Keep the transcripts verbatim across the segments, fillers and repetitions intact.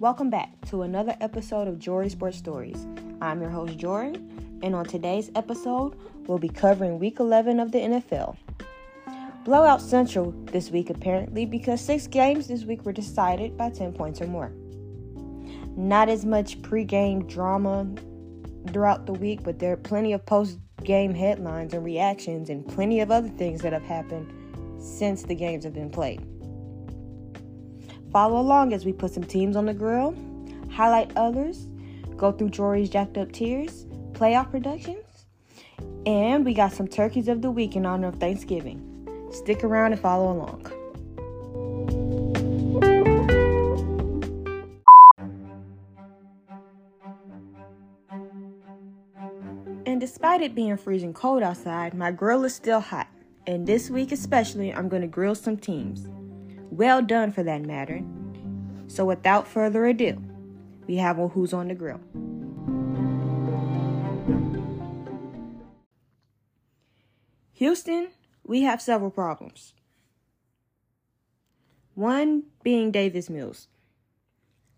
Welcome back to another episode of Jory Sports Stories. I'm your host, Jory, and on today's episode, we'll be covering Week eleven of the N F L. Blowout Central this week, apparently, because six games this week were decided by ten points or more. Not as much pregame drama throughout the week, but there are plenty of post-game headlines and reactions and plenty of other things that have happened since the games have been played. Follow along as we put some teams on the grill, highlight others, go through Jory's jacked up tiers, playoff predictions, and we got some turkeys of the week in honor of Thanksgiving. Stick around and follow along. And despite it being freezing cold outside, my grill is still hot. And this week especially, I'm going to grill some teams. Well done, for that matter. So without further ado, we have on Who's on the Grill. Houston, we have several problems. One being Davis Mills.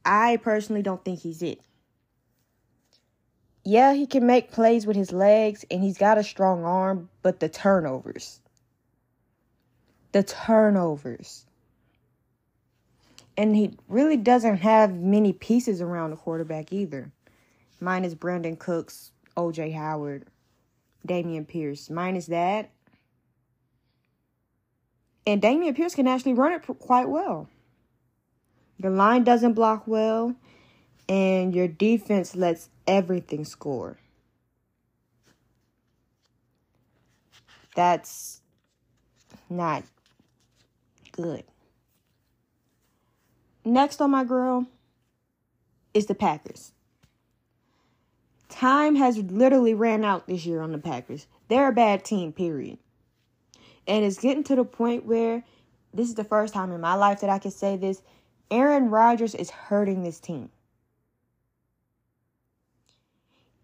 I personally don't think he's it. Yeah, he can make plays with his legs, and he's got a strong arm, but the turnovers. The turnovers. And he really doesn't have many pieces around the quarterback either. Minus Brandon Cooks, O J. Howard, Damian Pierce. Minus that. And Damian Pierce can actually run it quite well. Your line doesn't block well. And your defense lets everything score. That's not good. Next on my grill is the Packers. Time has literally ran out this year on the Packers. They're a bad team, period. And it's getting to the point where, this is the first time in my life that I can say this, Aaron Rodgers is hurting this team.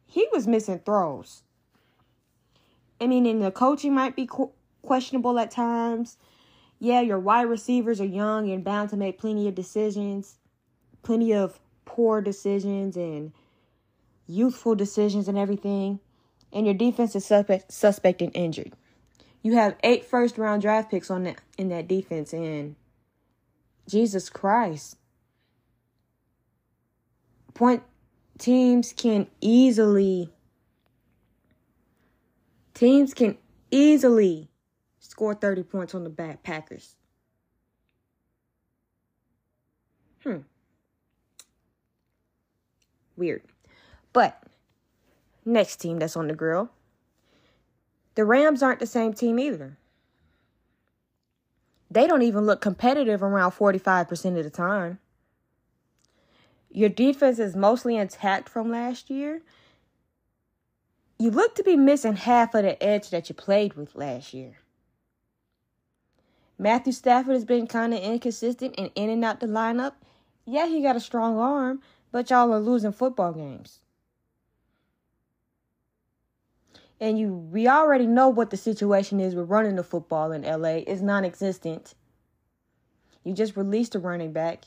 He was missing throws. I mean, and the coaching might be co- questionable at times. Yeah, your wide receivers are young and bound to make plenty of decisions, plenty of poor decisions and youthful decisions and everything. And your defense is suspect, suspect and injured. You have eight first-round draft picks on that, in that defense, and Jesus Christ. Point teams can easily, teams can easily score thirty points on the back Packers. Hmm. Weird. But next team that's on the grill. The Rams aren't the same team either. They don't even look competitive around forty-five percent of the time. Your defense is mostly intact from last year. You look to be missing half of the edge that you played with last year. Matthew Stafford has been kind of inconsistent and in and out the lineup. Yeah, he got a strong arm, but y'all are losing football games. And you, we already know what the situation is with running the football in L A. It's non-existent. You just released a running back,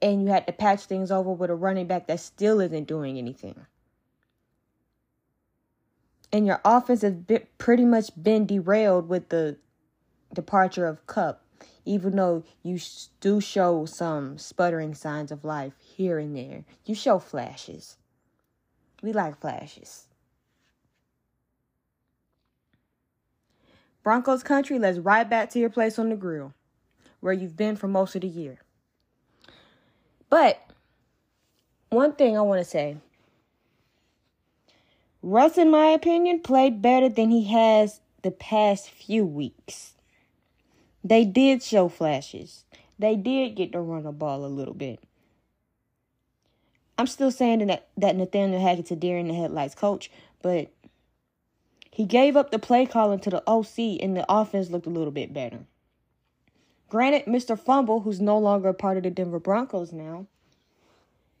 and you had to patch things over with a running back that still isn't doing anything. And your offense has been, pretty much been derailed with the departure of Cup, even though you do show some sputtering signs of life here and there. You show flashes. We like flashes. Broncos country, let's right back to your place on the grill, where you've been for most of the year. But one thing I want to say, Russ, in my opinion, played better than he has the past few weeks. They did show flashes. They did get to run the ball a little bit. I'm still saying that, that Nathaniel Hackett's a deer in the headlights coach, but he gave up the play calling to the O C and the offense looked a little bit better. Granted, Mister Fumble, who's no longer a part of the Denver Broncos now,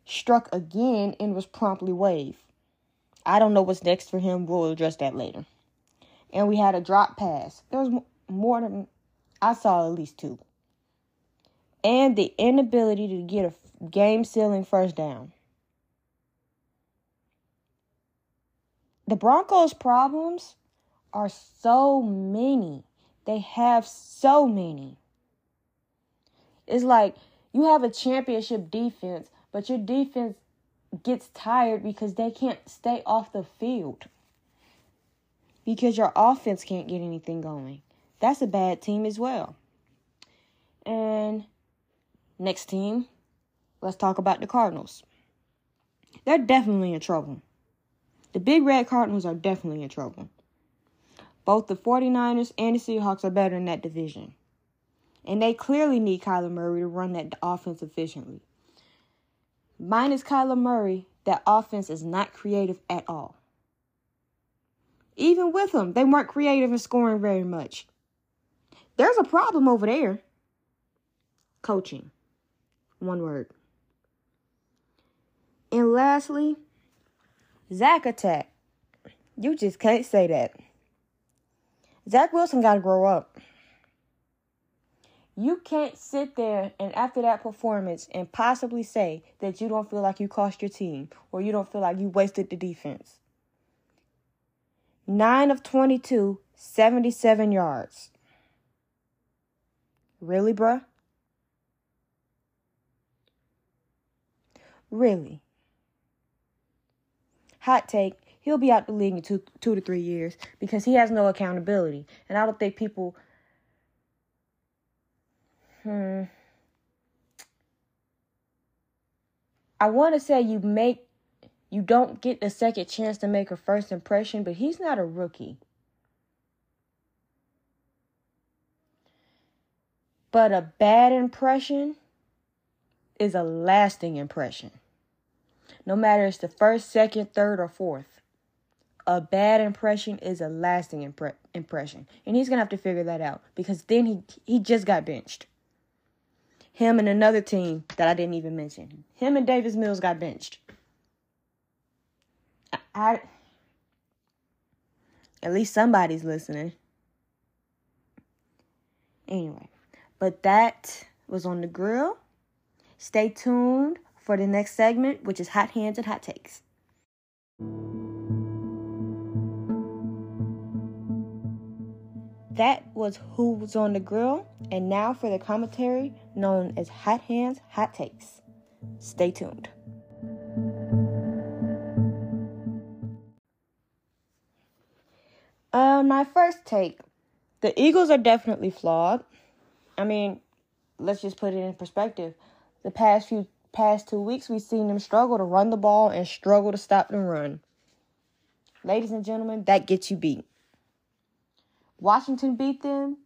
struck again and was promptly waived. I don't know what's next for him. We'll address that later. And we had a drop pass. There was more than I saw, at least two. and the inability to get a game-sealing first down. The Broncos' problems are so many. They have so many. It's like you have a championship defense, but your defense gets tired because they can't stay off the field because your offense can't get anything going. That's a bad team as well. And next team, let's talk about the Cardinals. They're definitely in trouble. The Big Red Cardinals are definitely in trouble. Both the 49ers and the Seahawks are better in that division. And they clearly need Kyler Murray to run that offense efficiently. Minus Kyler Murray, that offense is not creative at all. Even with him, they weren't creative in scoring very much. There's a problem over there. Coaching. One word. And lastly, Zach attack. You just can't say that. Zach Wilson got to grow up. You can't sit there and after that performance and possibly say that you don't feel like you cost your team or you don't feel like you wasted the defense. nine of twenty-two, seventy-seven yards. Really, bruh? Really? Hot take. He'll be out the league in two, two to three years because he has no accountability. And I don't think people... Hmm. I want to say you make, you don't get the second chance to make a first impression, but he's not a rookie. But a bad impression is a lasting impression. No matter if it's the first, second, third, or fourth. A bad impression is a lasting impre- impression. And he's going to have to figure that out because then he he just got benched. Him and another team that I didn't even mention. Him and Davis Mills got benched. I, I at least somebody's listening. Anyway, but that was on the grill. Stay tuned for the next segment, which is Hot Hands and Hot Takes. That was Who Was on the Grill, and now for the commentary known as Hot Hands, Hot Takes. Stay tuned. Uh, my first take, the Eagles are definitely flawed. I mean, let's just put it in perspective. The past few past two weeks, we've seen them struggle to run the ball and struggle to stop the run. Ladies and gentlemen, that gets you beat. Washington beat them,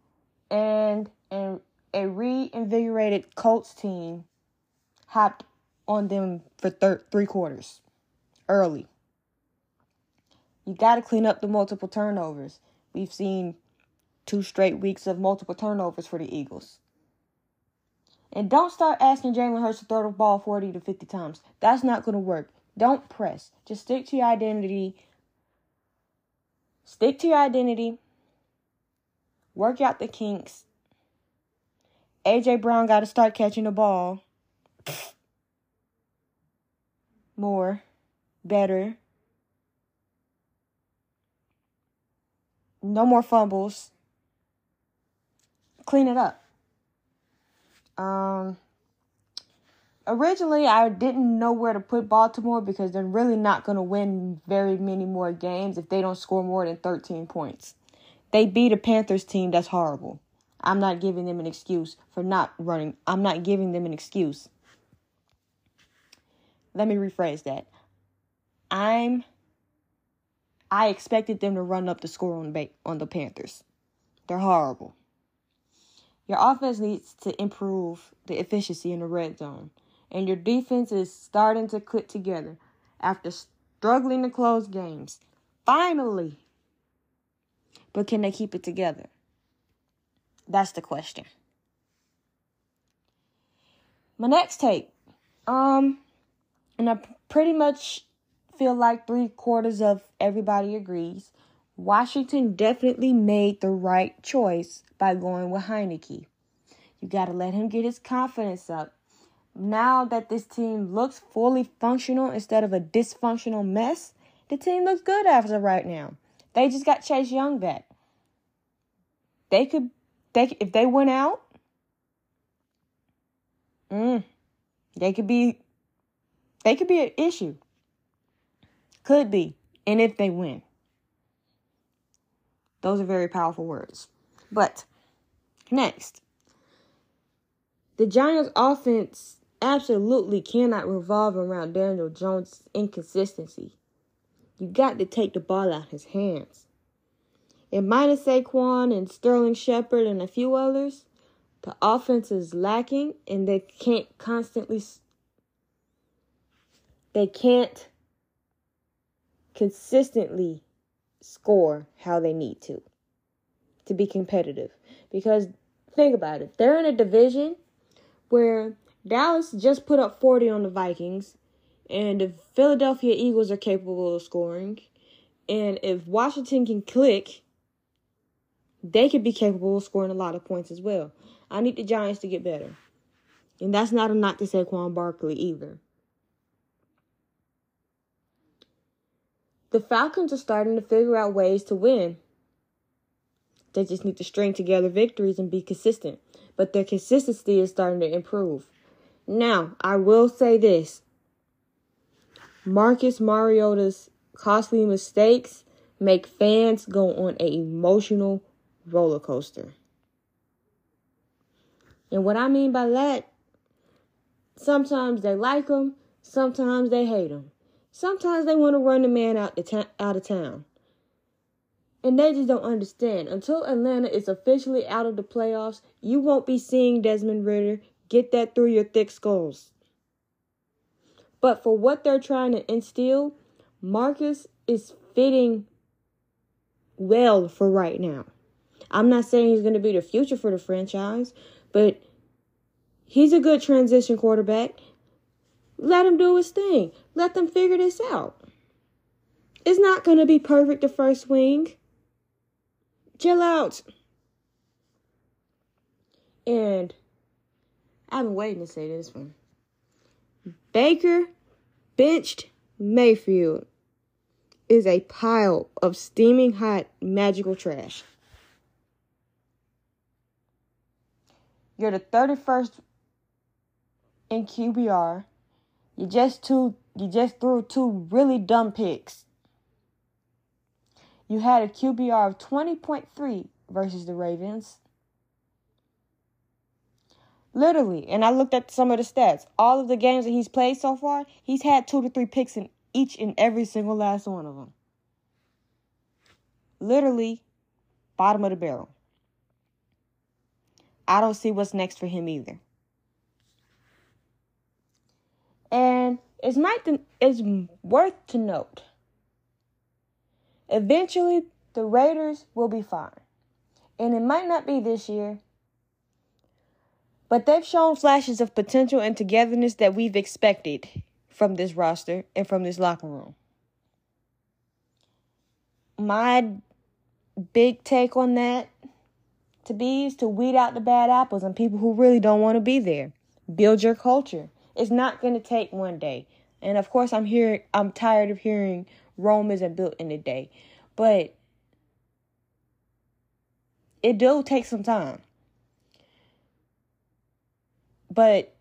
and, and a reinvigorated Colts team hopped on them for thir- three quarters early. You got to clean up the multiple turnovers. We've seen two straight weeks of multiple turnovers for the Eagles. And don't start asking Jalen Hurts to throw the ball forty to fifty times. That's not going to work. Don't press. Just stick to your identity. Stick to your identity. Work out the kinks. A J. Brown got to start catching the ball. More. Better. No more fumbles. Clean it up. Um. Originally, I didn't know where to put Baltimore because they're really not going to win very many more games if they don't score more than thirteen points. They beat a Panthers team that's horrible. I'm not giving them an excuse for not running. I'm not giving them an excuse. Let me rephrase that. I'm. I expected them to run up the score on the on the Panthers. They're horrible. Your offense needs to improve the efficiency in the red zone. And your defense is starting to click together after struggling to close games. Finally. But can they keep it together? That's the question. My next take. Um, and I pretty much feel like three quarters of everybody agrees. Washington definitely made the right choice by going with Heineke. You got to let him get his confidence up. Now that this team looks fully functional instead of a dysfunctional mess, the team looks good after right now. They just got Chase Young back. They could, they if they went out, mm, they could be, they could be an issue. Could be, and if they win. Those are very powerful words. But next, the Giants' offense absolutely cannot revolve around Daniel Jones' inconsistency. You got to take the ball out of his hands. And minus Saquon and Sterling Shepard and a few others, the offense is lacking, and they can't constantly, they can't consistently score how they need to, to be competitive. Because think about it, they're in a division where Dallas just put up forty on the Vikings, and the Philadelphia Eagles are capable of scoring, and if Washington can click, they could be capable of scoring a lot of points as well. I need the Giants to get better. And that's not a knock to Saquon Barkley either. The Falcons are starting to figure out ways to win. They just need to string together victories and be consistent. But their consistency is starting to improve. Now, I will say this. Marcus Mariota's costly mistakes make fans go on an emotional roller coaster. And what I mean by that, sometimes they like him, sometimes they hate him. Sometimes they want to run the man out, the ta- out of town. And they just don't understand. Until Atlanta is officially out of the playoffs, you won't be seeing Desmond Ritter. Get that through your thick skulls. But for what they're trying to instill, Marcus is fitting well for right now. I'm not saying he's going to be the future for the franchise, but he's a good transition quarterback. Let him do his thing. Let them figure this out. It's not going to be perfect the first swing. Chill out. And I've been waiting to say this one. Baker benched Mayfield is a pile of steaming hot magical trash. You're the thirty-first in Q B R. You just two, you just threw two really dumb picks. You had a Q B R of twenty point three versus the Ravens. Literally, and I looked at some of the stats. All of the games that he's played so far, he's had two to three picks in each and every single last one of them. Literally, bottom of the barrel. I don't see what's next for him either. And it's might th- it's worth to note. Eventually, the Raiders will be fine. And it might not be this year. But they've shown flashes of potential and togetherness that we've expected from this roster and from this locker room. My big take on that to be is to weed out the bad apples and people who really don't want to be there. Build your culture. It's not going to take one day. And of course, I'm hearing, I'm tired of hearing Rome isn't built in a day. But it do take some time. But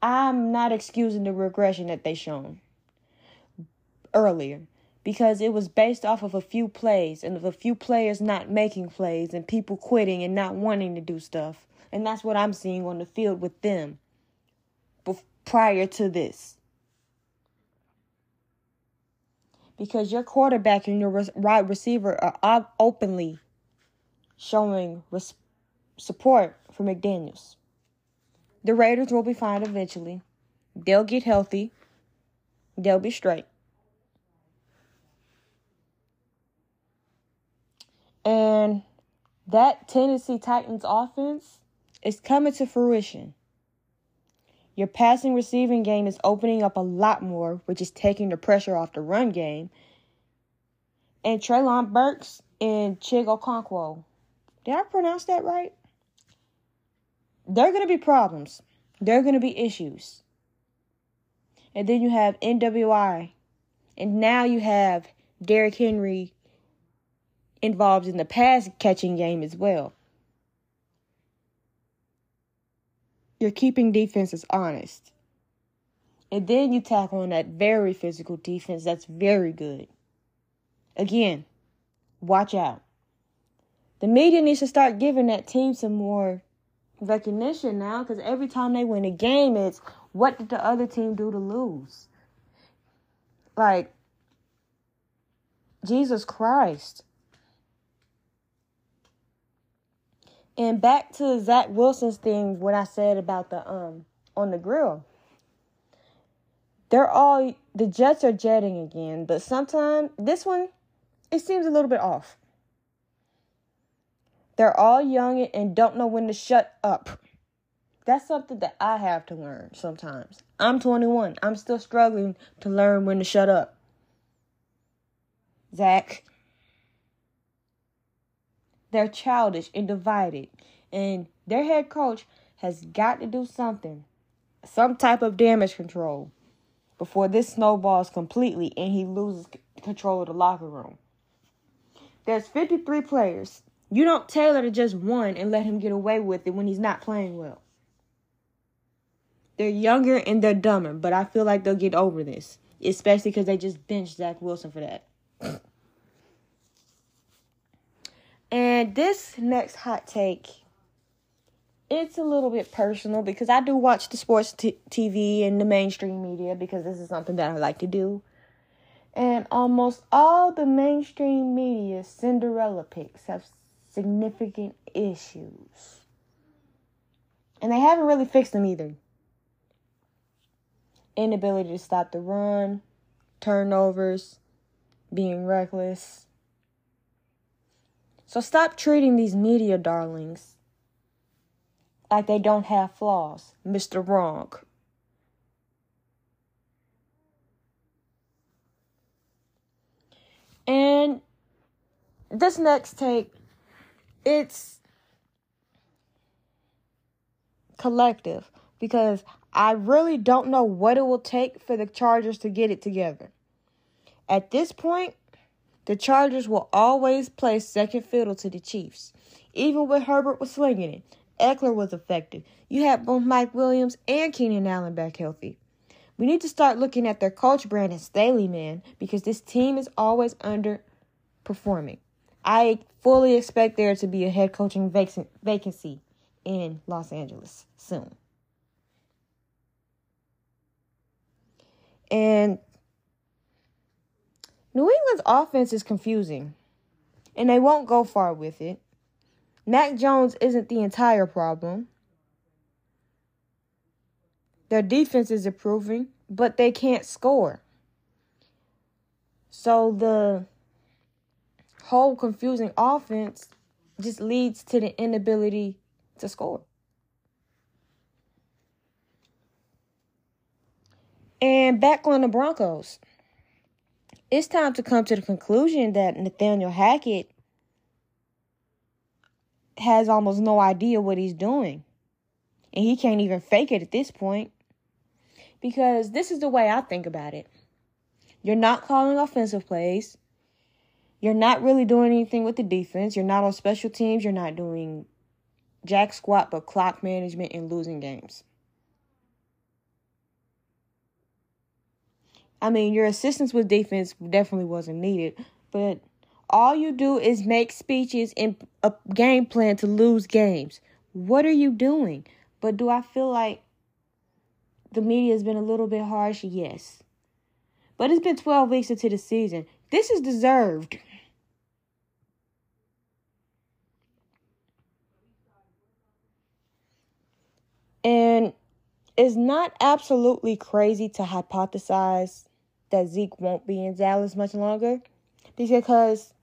I'm not excusing the regression that they shown earlier, because it was based off of a few plays and of a few players not making plays and people quitting and not wanting to do stuff. And that's what I'm seeing on the field with them prior to this. Because your quarterback and your wide receiver are openly showing res- support for McDaniels. The Raiders will be fine eventually. They'll get healthy. They'll be straight. And that Tennessee Titans offense is coming to fruition. Your passing receiving game is opening up a lot more, which is taking the pressure off the run game. And Traylon Burks and Chig Okonkwo. Did I pronounce that right? there are going to be problems. There are going to be issues. And then you have N W I. And now you have Derrick Henry involved in the pass-catching game as well. You're keeping defenses honest. And then you tackle on that very physical defense that's very good. Again, watch out. The media needs to start giving that team some more recognition now, because every time they win a game, it's what did the other team do to lose? Like, Jesus Christ. And back to Zach Wilson's thing, what I said about the um on the grill. They're all, the Jets are jetting again, but sometimes this one, it seems a little bit off. They're all young and don't know when to shut up. That's something that I have to learn sometimes. I'm twenty-one. I'm still struggling to learn when to shut up. Zach. They're childish and divided. And their head coach has got to do something. Some type of damage control. Before this snowballs completely and he loses control of the locker room. There's fifty-three players. You don't tailor to just one and let him get away with it when he's not playing well. They're younger and they're dumber, but I feel like they'll get over this. Especially because they just benched Zach Wilson for that. And this next hot take, it's a little bit personal because I do watch the sports t- TV and the mainstream media because this is something that I like to do. And almost all the mainstream media Cinderella picks have significant issues. And they haven't really fixed them either. Inability to stop the run, turnovers, being reckless. So stop treating these media darlings like they don't have flaws, Mister Wrong. And this next take, it's collective because I really don't know what it will take for the Chargers to get it together. At this point, the Chargers will always play second fiddle to the Chiefs. Even when Herbert was slinging it, Eckler was effective. You had both Mike Williams and Keenan Allen back healthy. We need to start looking at their coach, Brandon Staley, man, because this team is always underperforming. I fully expect there to be a head coaching vac- vacancy in Los Angeles soon. And New England's offense is confusing, and they won't go far with it. Mac Jones isn't the entire problem. Their defense is improving, but they can't score. So the whole confusing offense just leads to the inability to score. And back on the Broncos. It's time to come to the conclusion that Nathaniel Hackett has almost no idea what he's doing. And he can't even fake it at this point. Because this is the way I think about it. You're not calling offensive plays. You're not really doing anything with the defense. You're not on special teams. You're not doing jack squat but clock management and losing games. I mean, your assistance with defense definitely wasn't needed, but all you do is make speeches and a game plan to lose games. What are you doing? But do I feel like the media has been a little bit harsh? Yes. But it's been twelve weeks into the season. This is deserved. And it's not absolutely crazy to hypothesize that Zeke won't be in Dallas much longer, because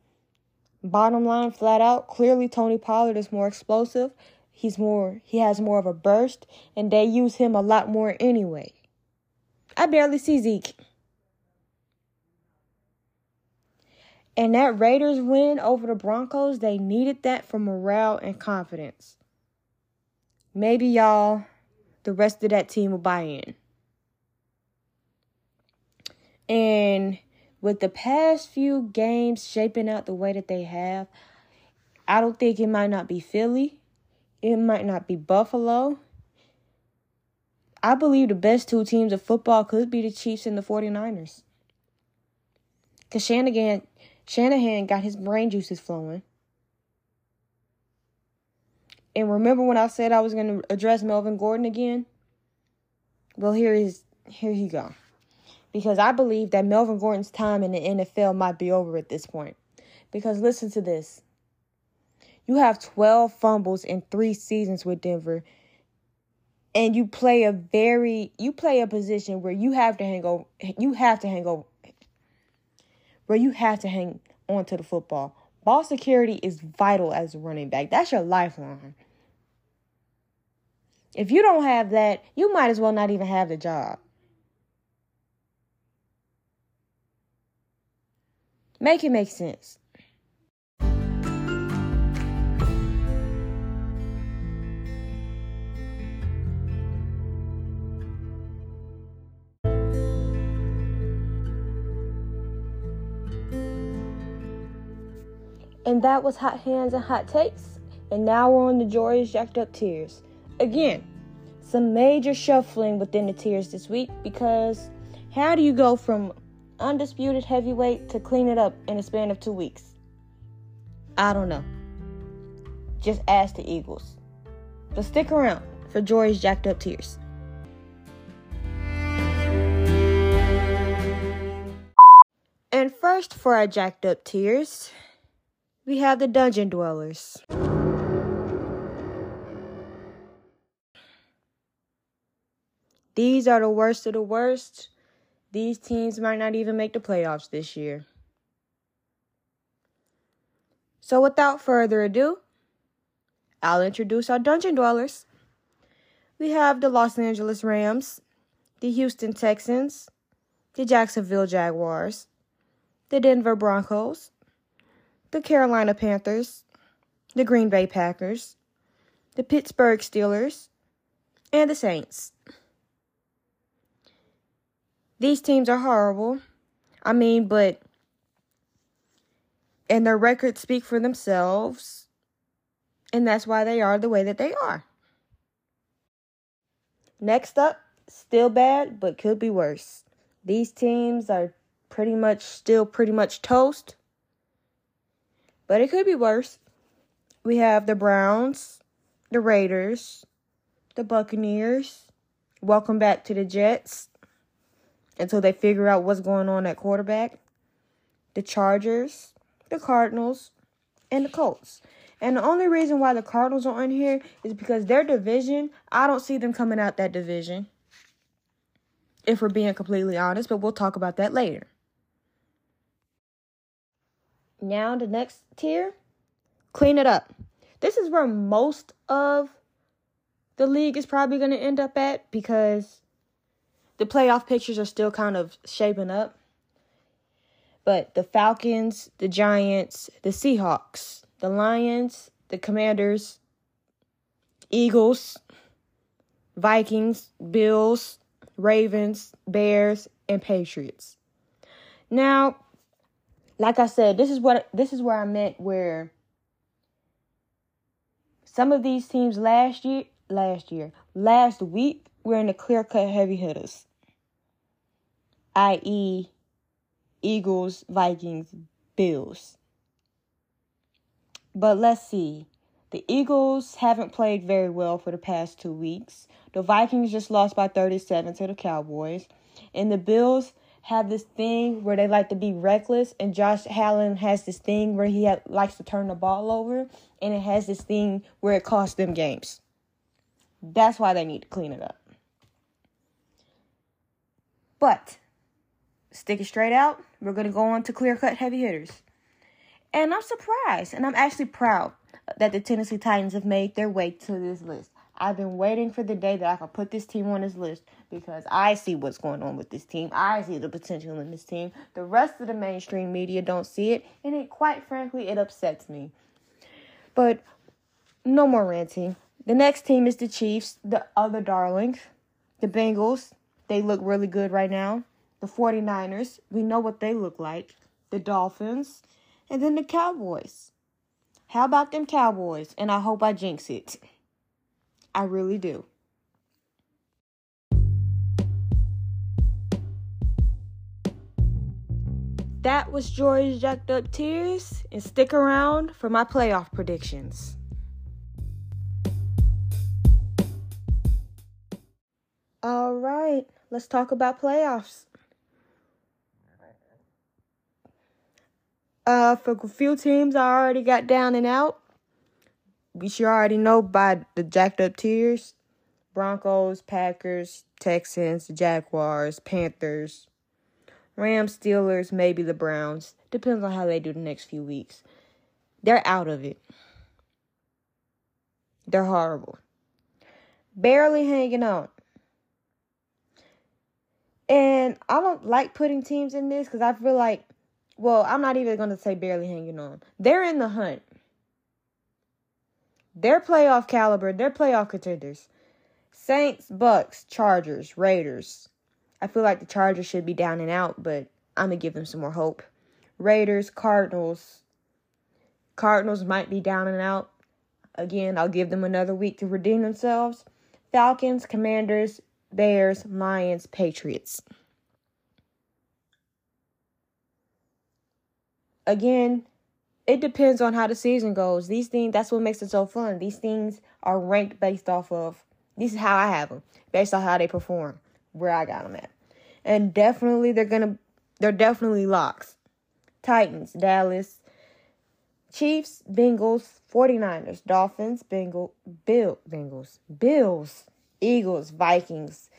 bottom line, flat out, clearly Tony Pollard is more explosive. He's more, he has more of a burst, and they use him a lot more anyway. I barely see Zeke. And that Raiders win over the Broncos, they needed that for morale and confidence. maybe y'all, the rest of that team will buy in. And with the past few games shaping out the way that they have, I don't think it might not be Philly. It might not be Buffalo. I believe the best two teams of football could be the Chiefs and the 49ers. Because Shanahan, Shanahan got his brain juices flowing. And remember when I said I was going to address Melvin Gordon again? Well, here is here he go. Because I believe that Melvin Gordon's time in the N F L might be over at this point. Because listen to this. You have twelve fumbles in three seasons with Denver. And you play a very you play a position where you have to hang over you have to hang over where you have to hang on to the football. Ball security is vital as a running back. That's your lifeline. If you don't have that, you might as well not even have the job. Make it make sense. And that was Hot Hands and Hot Takes. And now we're on the Jory's Jacked Up Tiers. Again, some major shuffling within the tiers this week, because how do you go from undisputed heavyweight to clean it up in a span of two weeks? I don't know. Just ask the Eagles. But stick around for Jory's Jacked Up Tiers. And first for our Jacked Up Tiers, we have the Dungeon Dwellers. These are the worst of the worst. These teams might not even make the playoffs this year. So without further ado, I'll introduce our Dungeon Dwellers. We have the Los Angeles Rams, the Houston Texans, the Jacksonville Jaguars, the Denver Broncos, the Carolina Panthers, the Green Bay Packers, the Pittsburgh Steelers, and the Saints. These teams are horrible. I mean, but... And their records speak for themselves. And that's why they are the way that they are. Next up, still bad, but could be worse. These teams are pretty much, still pretty much toast. But it could be worse. We have the Browns, the Raiders, the Buccaneers. Welcome back to the Jets until they figure out what's going on at quarterback. The Chargers, the Cardinals, and the Colts. And the only reason why the Cardinals are on here is because their division, I don't see them coming out that division, if we're being completely honest, but we'll talk about that later. Now the next tier, clean it up. This is where most of the league is probably going to end up at, because the playoff pictures are still kind of shaping up. But the Falcons, the Giants, the Seahawks, the Lions, the Commanders, Eagles, Vikings, Bills, Ravens, Bears, and Patriots. Now, like I said, this is what this is where I meant where some of these teams last year, last year, last week were in the clear-cut heavy hitters, that is. Eagles, Vikings, Bills. But let's see. The Eagles haven't played very well for the past two weeks. The Vikings just lost by thirty-seven to the Cowboys. And the Bills have this thing where they like to be reckless, and Josh Allen has this thing where he ha- likes to turn the ball over, and it has this thing where it costs them games. That's why they need to clean it up. But, stick it straight out, we're going to go on to clear-cut heavy hitters. And I'm surprised, and I'm actually proud that the Tennessee Titans have made their way to this list. I've been waiting for the day that I can put this team on this list, because I see what's going on with this team. I see the potential in this team. The rest of the mainstream media don't see it, and it, quite frankly, it upsets me. But no more ranting. The next team is the Chiefs, the other darlings. The Bengals, they look really good right now. The 49ers, we know what they look like. The Dolphins, and then the Cowboys. How about them Cowboys? And I hope I jinx it. I really do. That was Jory's Jacked Up Tears, and stick around for my playoff predictions. All right, let's talk about playoffs. Uh, for a few teams I already got down and out, which you already know by the Jacked Up Tears. Broncos, Packers, Texans, Jaguars, Panthers, Rams, Steelers, maybe the Browns. Depends on how they do the next few weeks. They're out of it. They're horrible. Barely hanging on. And I don't like putting teams in this because I feel like, well, I'm not even going to say barely hanging on. They're in the hunt. They're playoff caliber. They're playoff contenders. Saints, Bucks, Chargers, Raiders. I feel like the Chargers should be down and out, but I'm going to give them some more hope. Raiders, Cardinals. Cardinals might be down and out. Again, I'll give them another week to redeem themselves. Falcons, Commanders, Bears, Lions, Patriots. Again, it depends on how the season goes. These things, that's what makes it so fun. These things are ranked based off of, this is how I have them, based on how they perform, where I got them at. And definitely, they're going to, they're definitely locks. Titans, Dallas, Chiefs, Bengals, 49ers, Dolphins, Bengals, Bill, Bengals, Bills, Eagles, Vikings,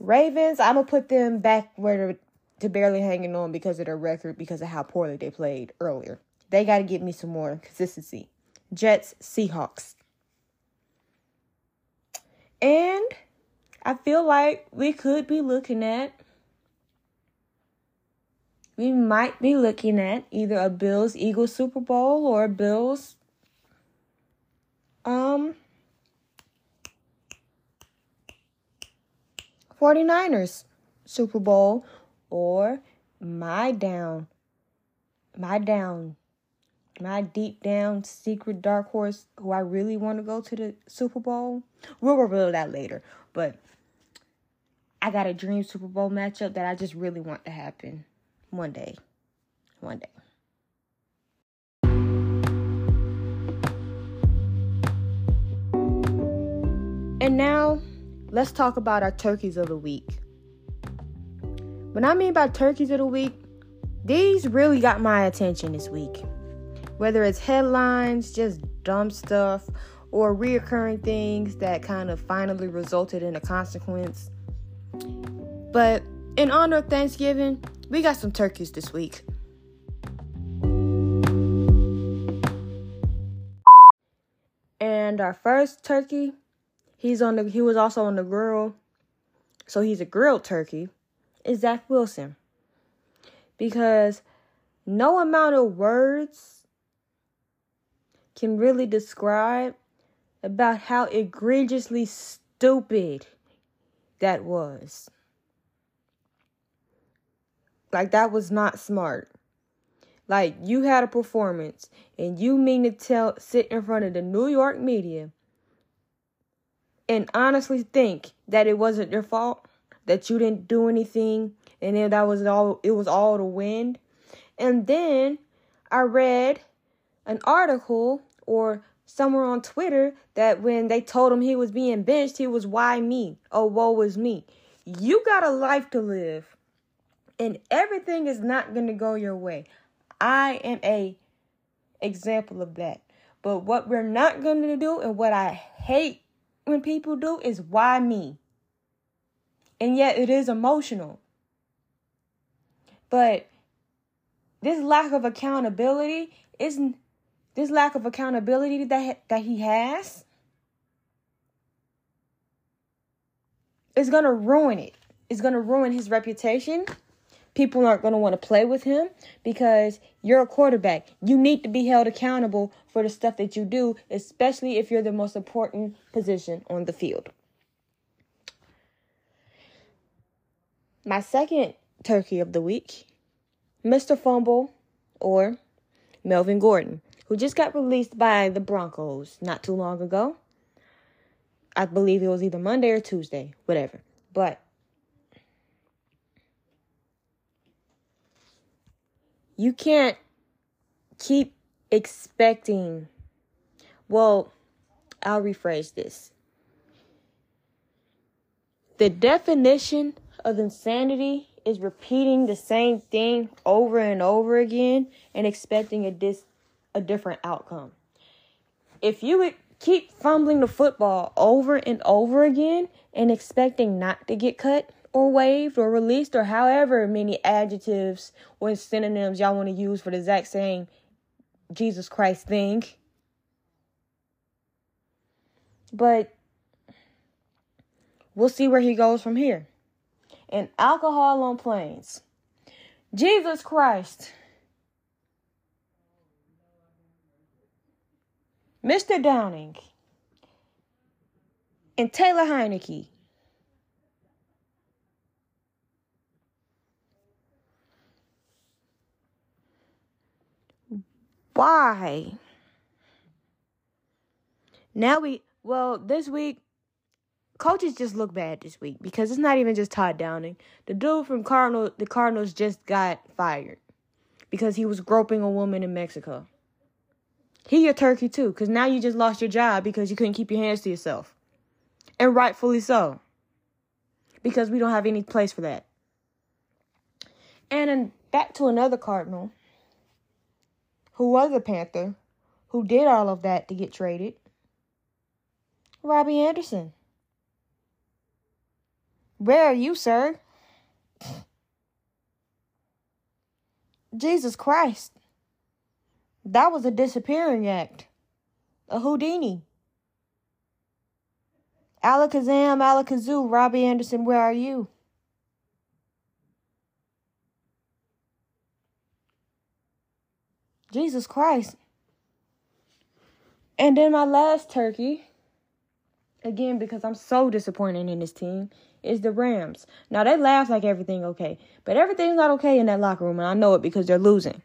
Ravens. I'm going to put them back where they're to barely hanging on because of their record, because of how poorly they played earlier. They got to give me some more consistency. Jets, Seahawks. And I feel like we could be looking at, we might be looking at either a Bills-Eagles Super Bowl or a Bills, um, 49ers Super Bowl. Or my down, my down, my deep down secret dark horse who I really want to go to the Super Bowl. We'll reveal that later. But I got a dream Super Bowl matchup that I just really want to happen one day. One day. And now let's talk about our turkeys of the week. When I mean by turkeys of the week, these really got my attention this week. Whether it's headlines, just dumb stuff, or reoccurring things that kind of finally resulted in a consequence. But in honor of Thanksgiving, we got some turkeys this week. And our first turkey, he's on the he was also on the grill. So he's a grilled turkey. Is Zach Wilson, because no amount of words can really describe about how egregiously stupid that was. Like, that was not smart. Like, you had a performance and you mean to tell sit in front of the New York media and honestly think that it wasn't your fault? That you didn't do anything, and then that was all, it was all the wind. And then I read an article or somewhere on Twitter that when they told him he was being benched, he was, why me? Oh, woe is me. You got a life to live, and everything is not going to go your way. I am a example of that. But what we're not going to do, and what I hate when people do, is why me? And yet it is emotional. But this lack of accountability isn't this lack of accountability that, that he has is going to ruin it. It's going to ruin his reputation. people aren't going to want to play with him because you're a quarterback. You need to be held accountable for the stuff that you do, especially if you're the most important position on the field. My second turkey of the week, Mister Fumble or Melvin Gordon, who just got released by the Broncos not too long ago. I believe it was either Monday or Tuesday, whatever. But you can't keep expecting. Well, I'll rephrase this. The definition of insanity is repeating the same thing over and over again and expecting a dis, a different outcome. If you would keep fumbling the football over and over again and expecting not to get cut or waived or released or however many adjectives or synonyms y'all want to use for the exact same Jesus Christ thing. But we'll see where he goes from here. And alcohol on planes. Jesus Christ. Mister Downing and Taylor Heineke. Why? Now we, well, this week, coaches just look bad this week because it's not even just Todd Downing. The dude from Cardinal, the Cardinals just got fired because he was groping a woman in Mexico. He a turkey, too, because now you just lost your job because you couldn't keep your hands to yourself. And rightfully so, because we don't have any place for that. And then back to another Cardinal, who was a Panther, who did all of that to get traded, Robbie Anderson. Where are you, sir? Jesus Christ. That was a disappearing act. A Houdini. Alakazam, Alakazoo, Robbie Anderson, where are you? Jesus Christ. And then my last turkey, again, because I'm so disappointed in this team, is the Rams. Now, they laugh like everything okay, but everything's not okay in that locker room, and I know it because they're losing.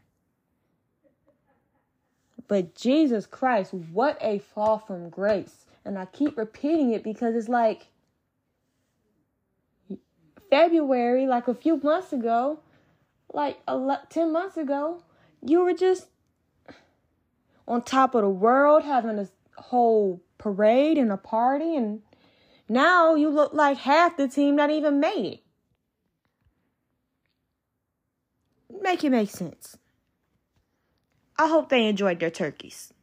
But Jesus Christ, what a fall from grace. And I keep repeating it because it's like February, like a few months ago, like a lot, ten months ago, you were just on top of the world having this whole parade and a party. And now you look like half the team not even made it. Make it make sense. I hope they enjoyed their turkeys.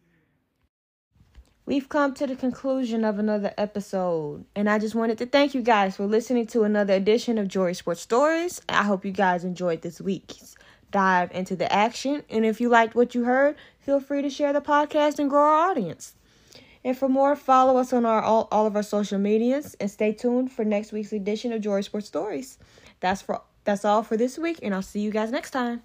We've come to the conclusion of another episode, and I just wanted to thank you guys for listening to another edition of Jory Sports Stories. I hope you guys enjoyed this week's dive into the action, and if you liked what you heard, feel free to share the podcast and grow our audience. And for more, follow us on our all, all of our social medias, and stay tuned for next week's edition of Jory Sports Stories. That's for that's all for this week, and I'll see you guys next time.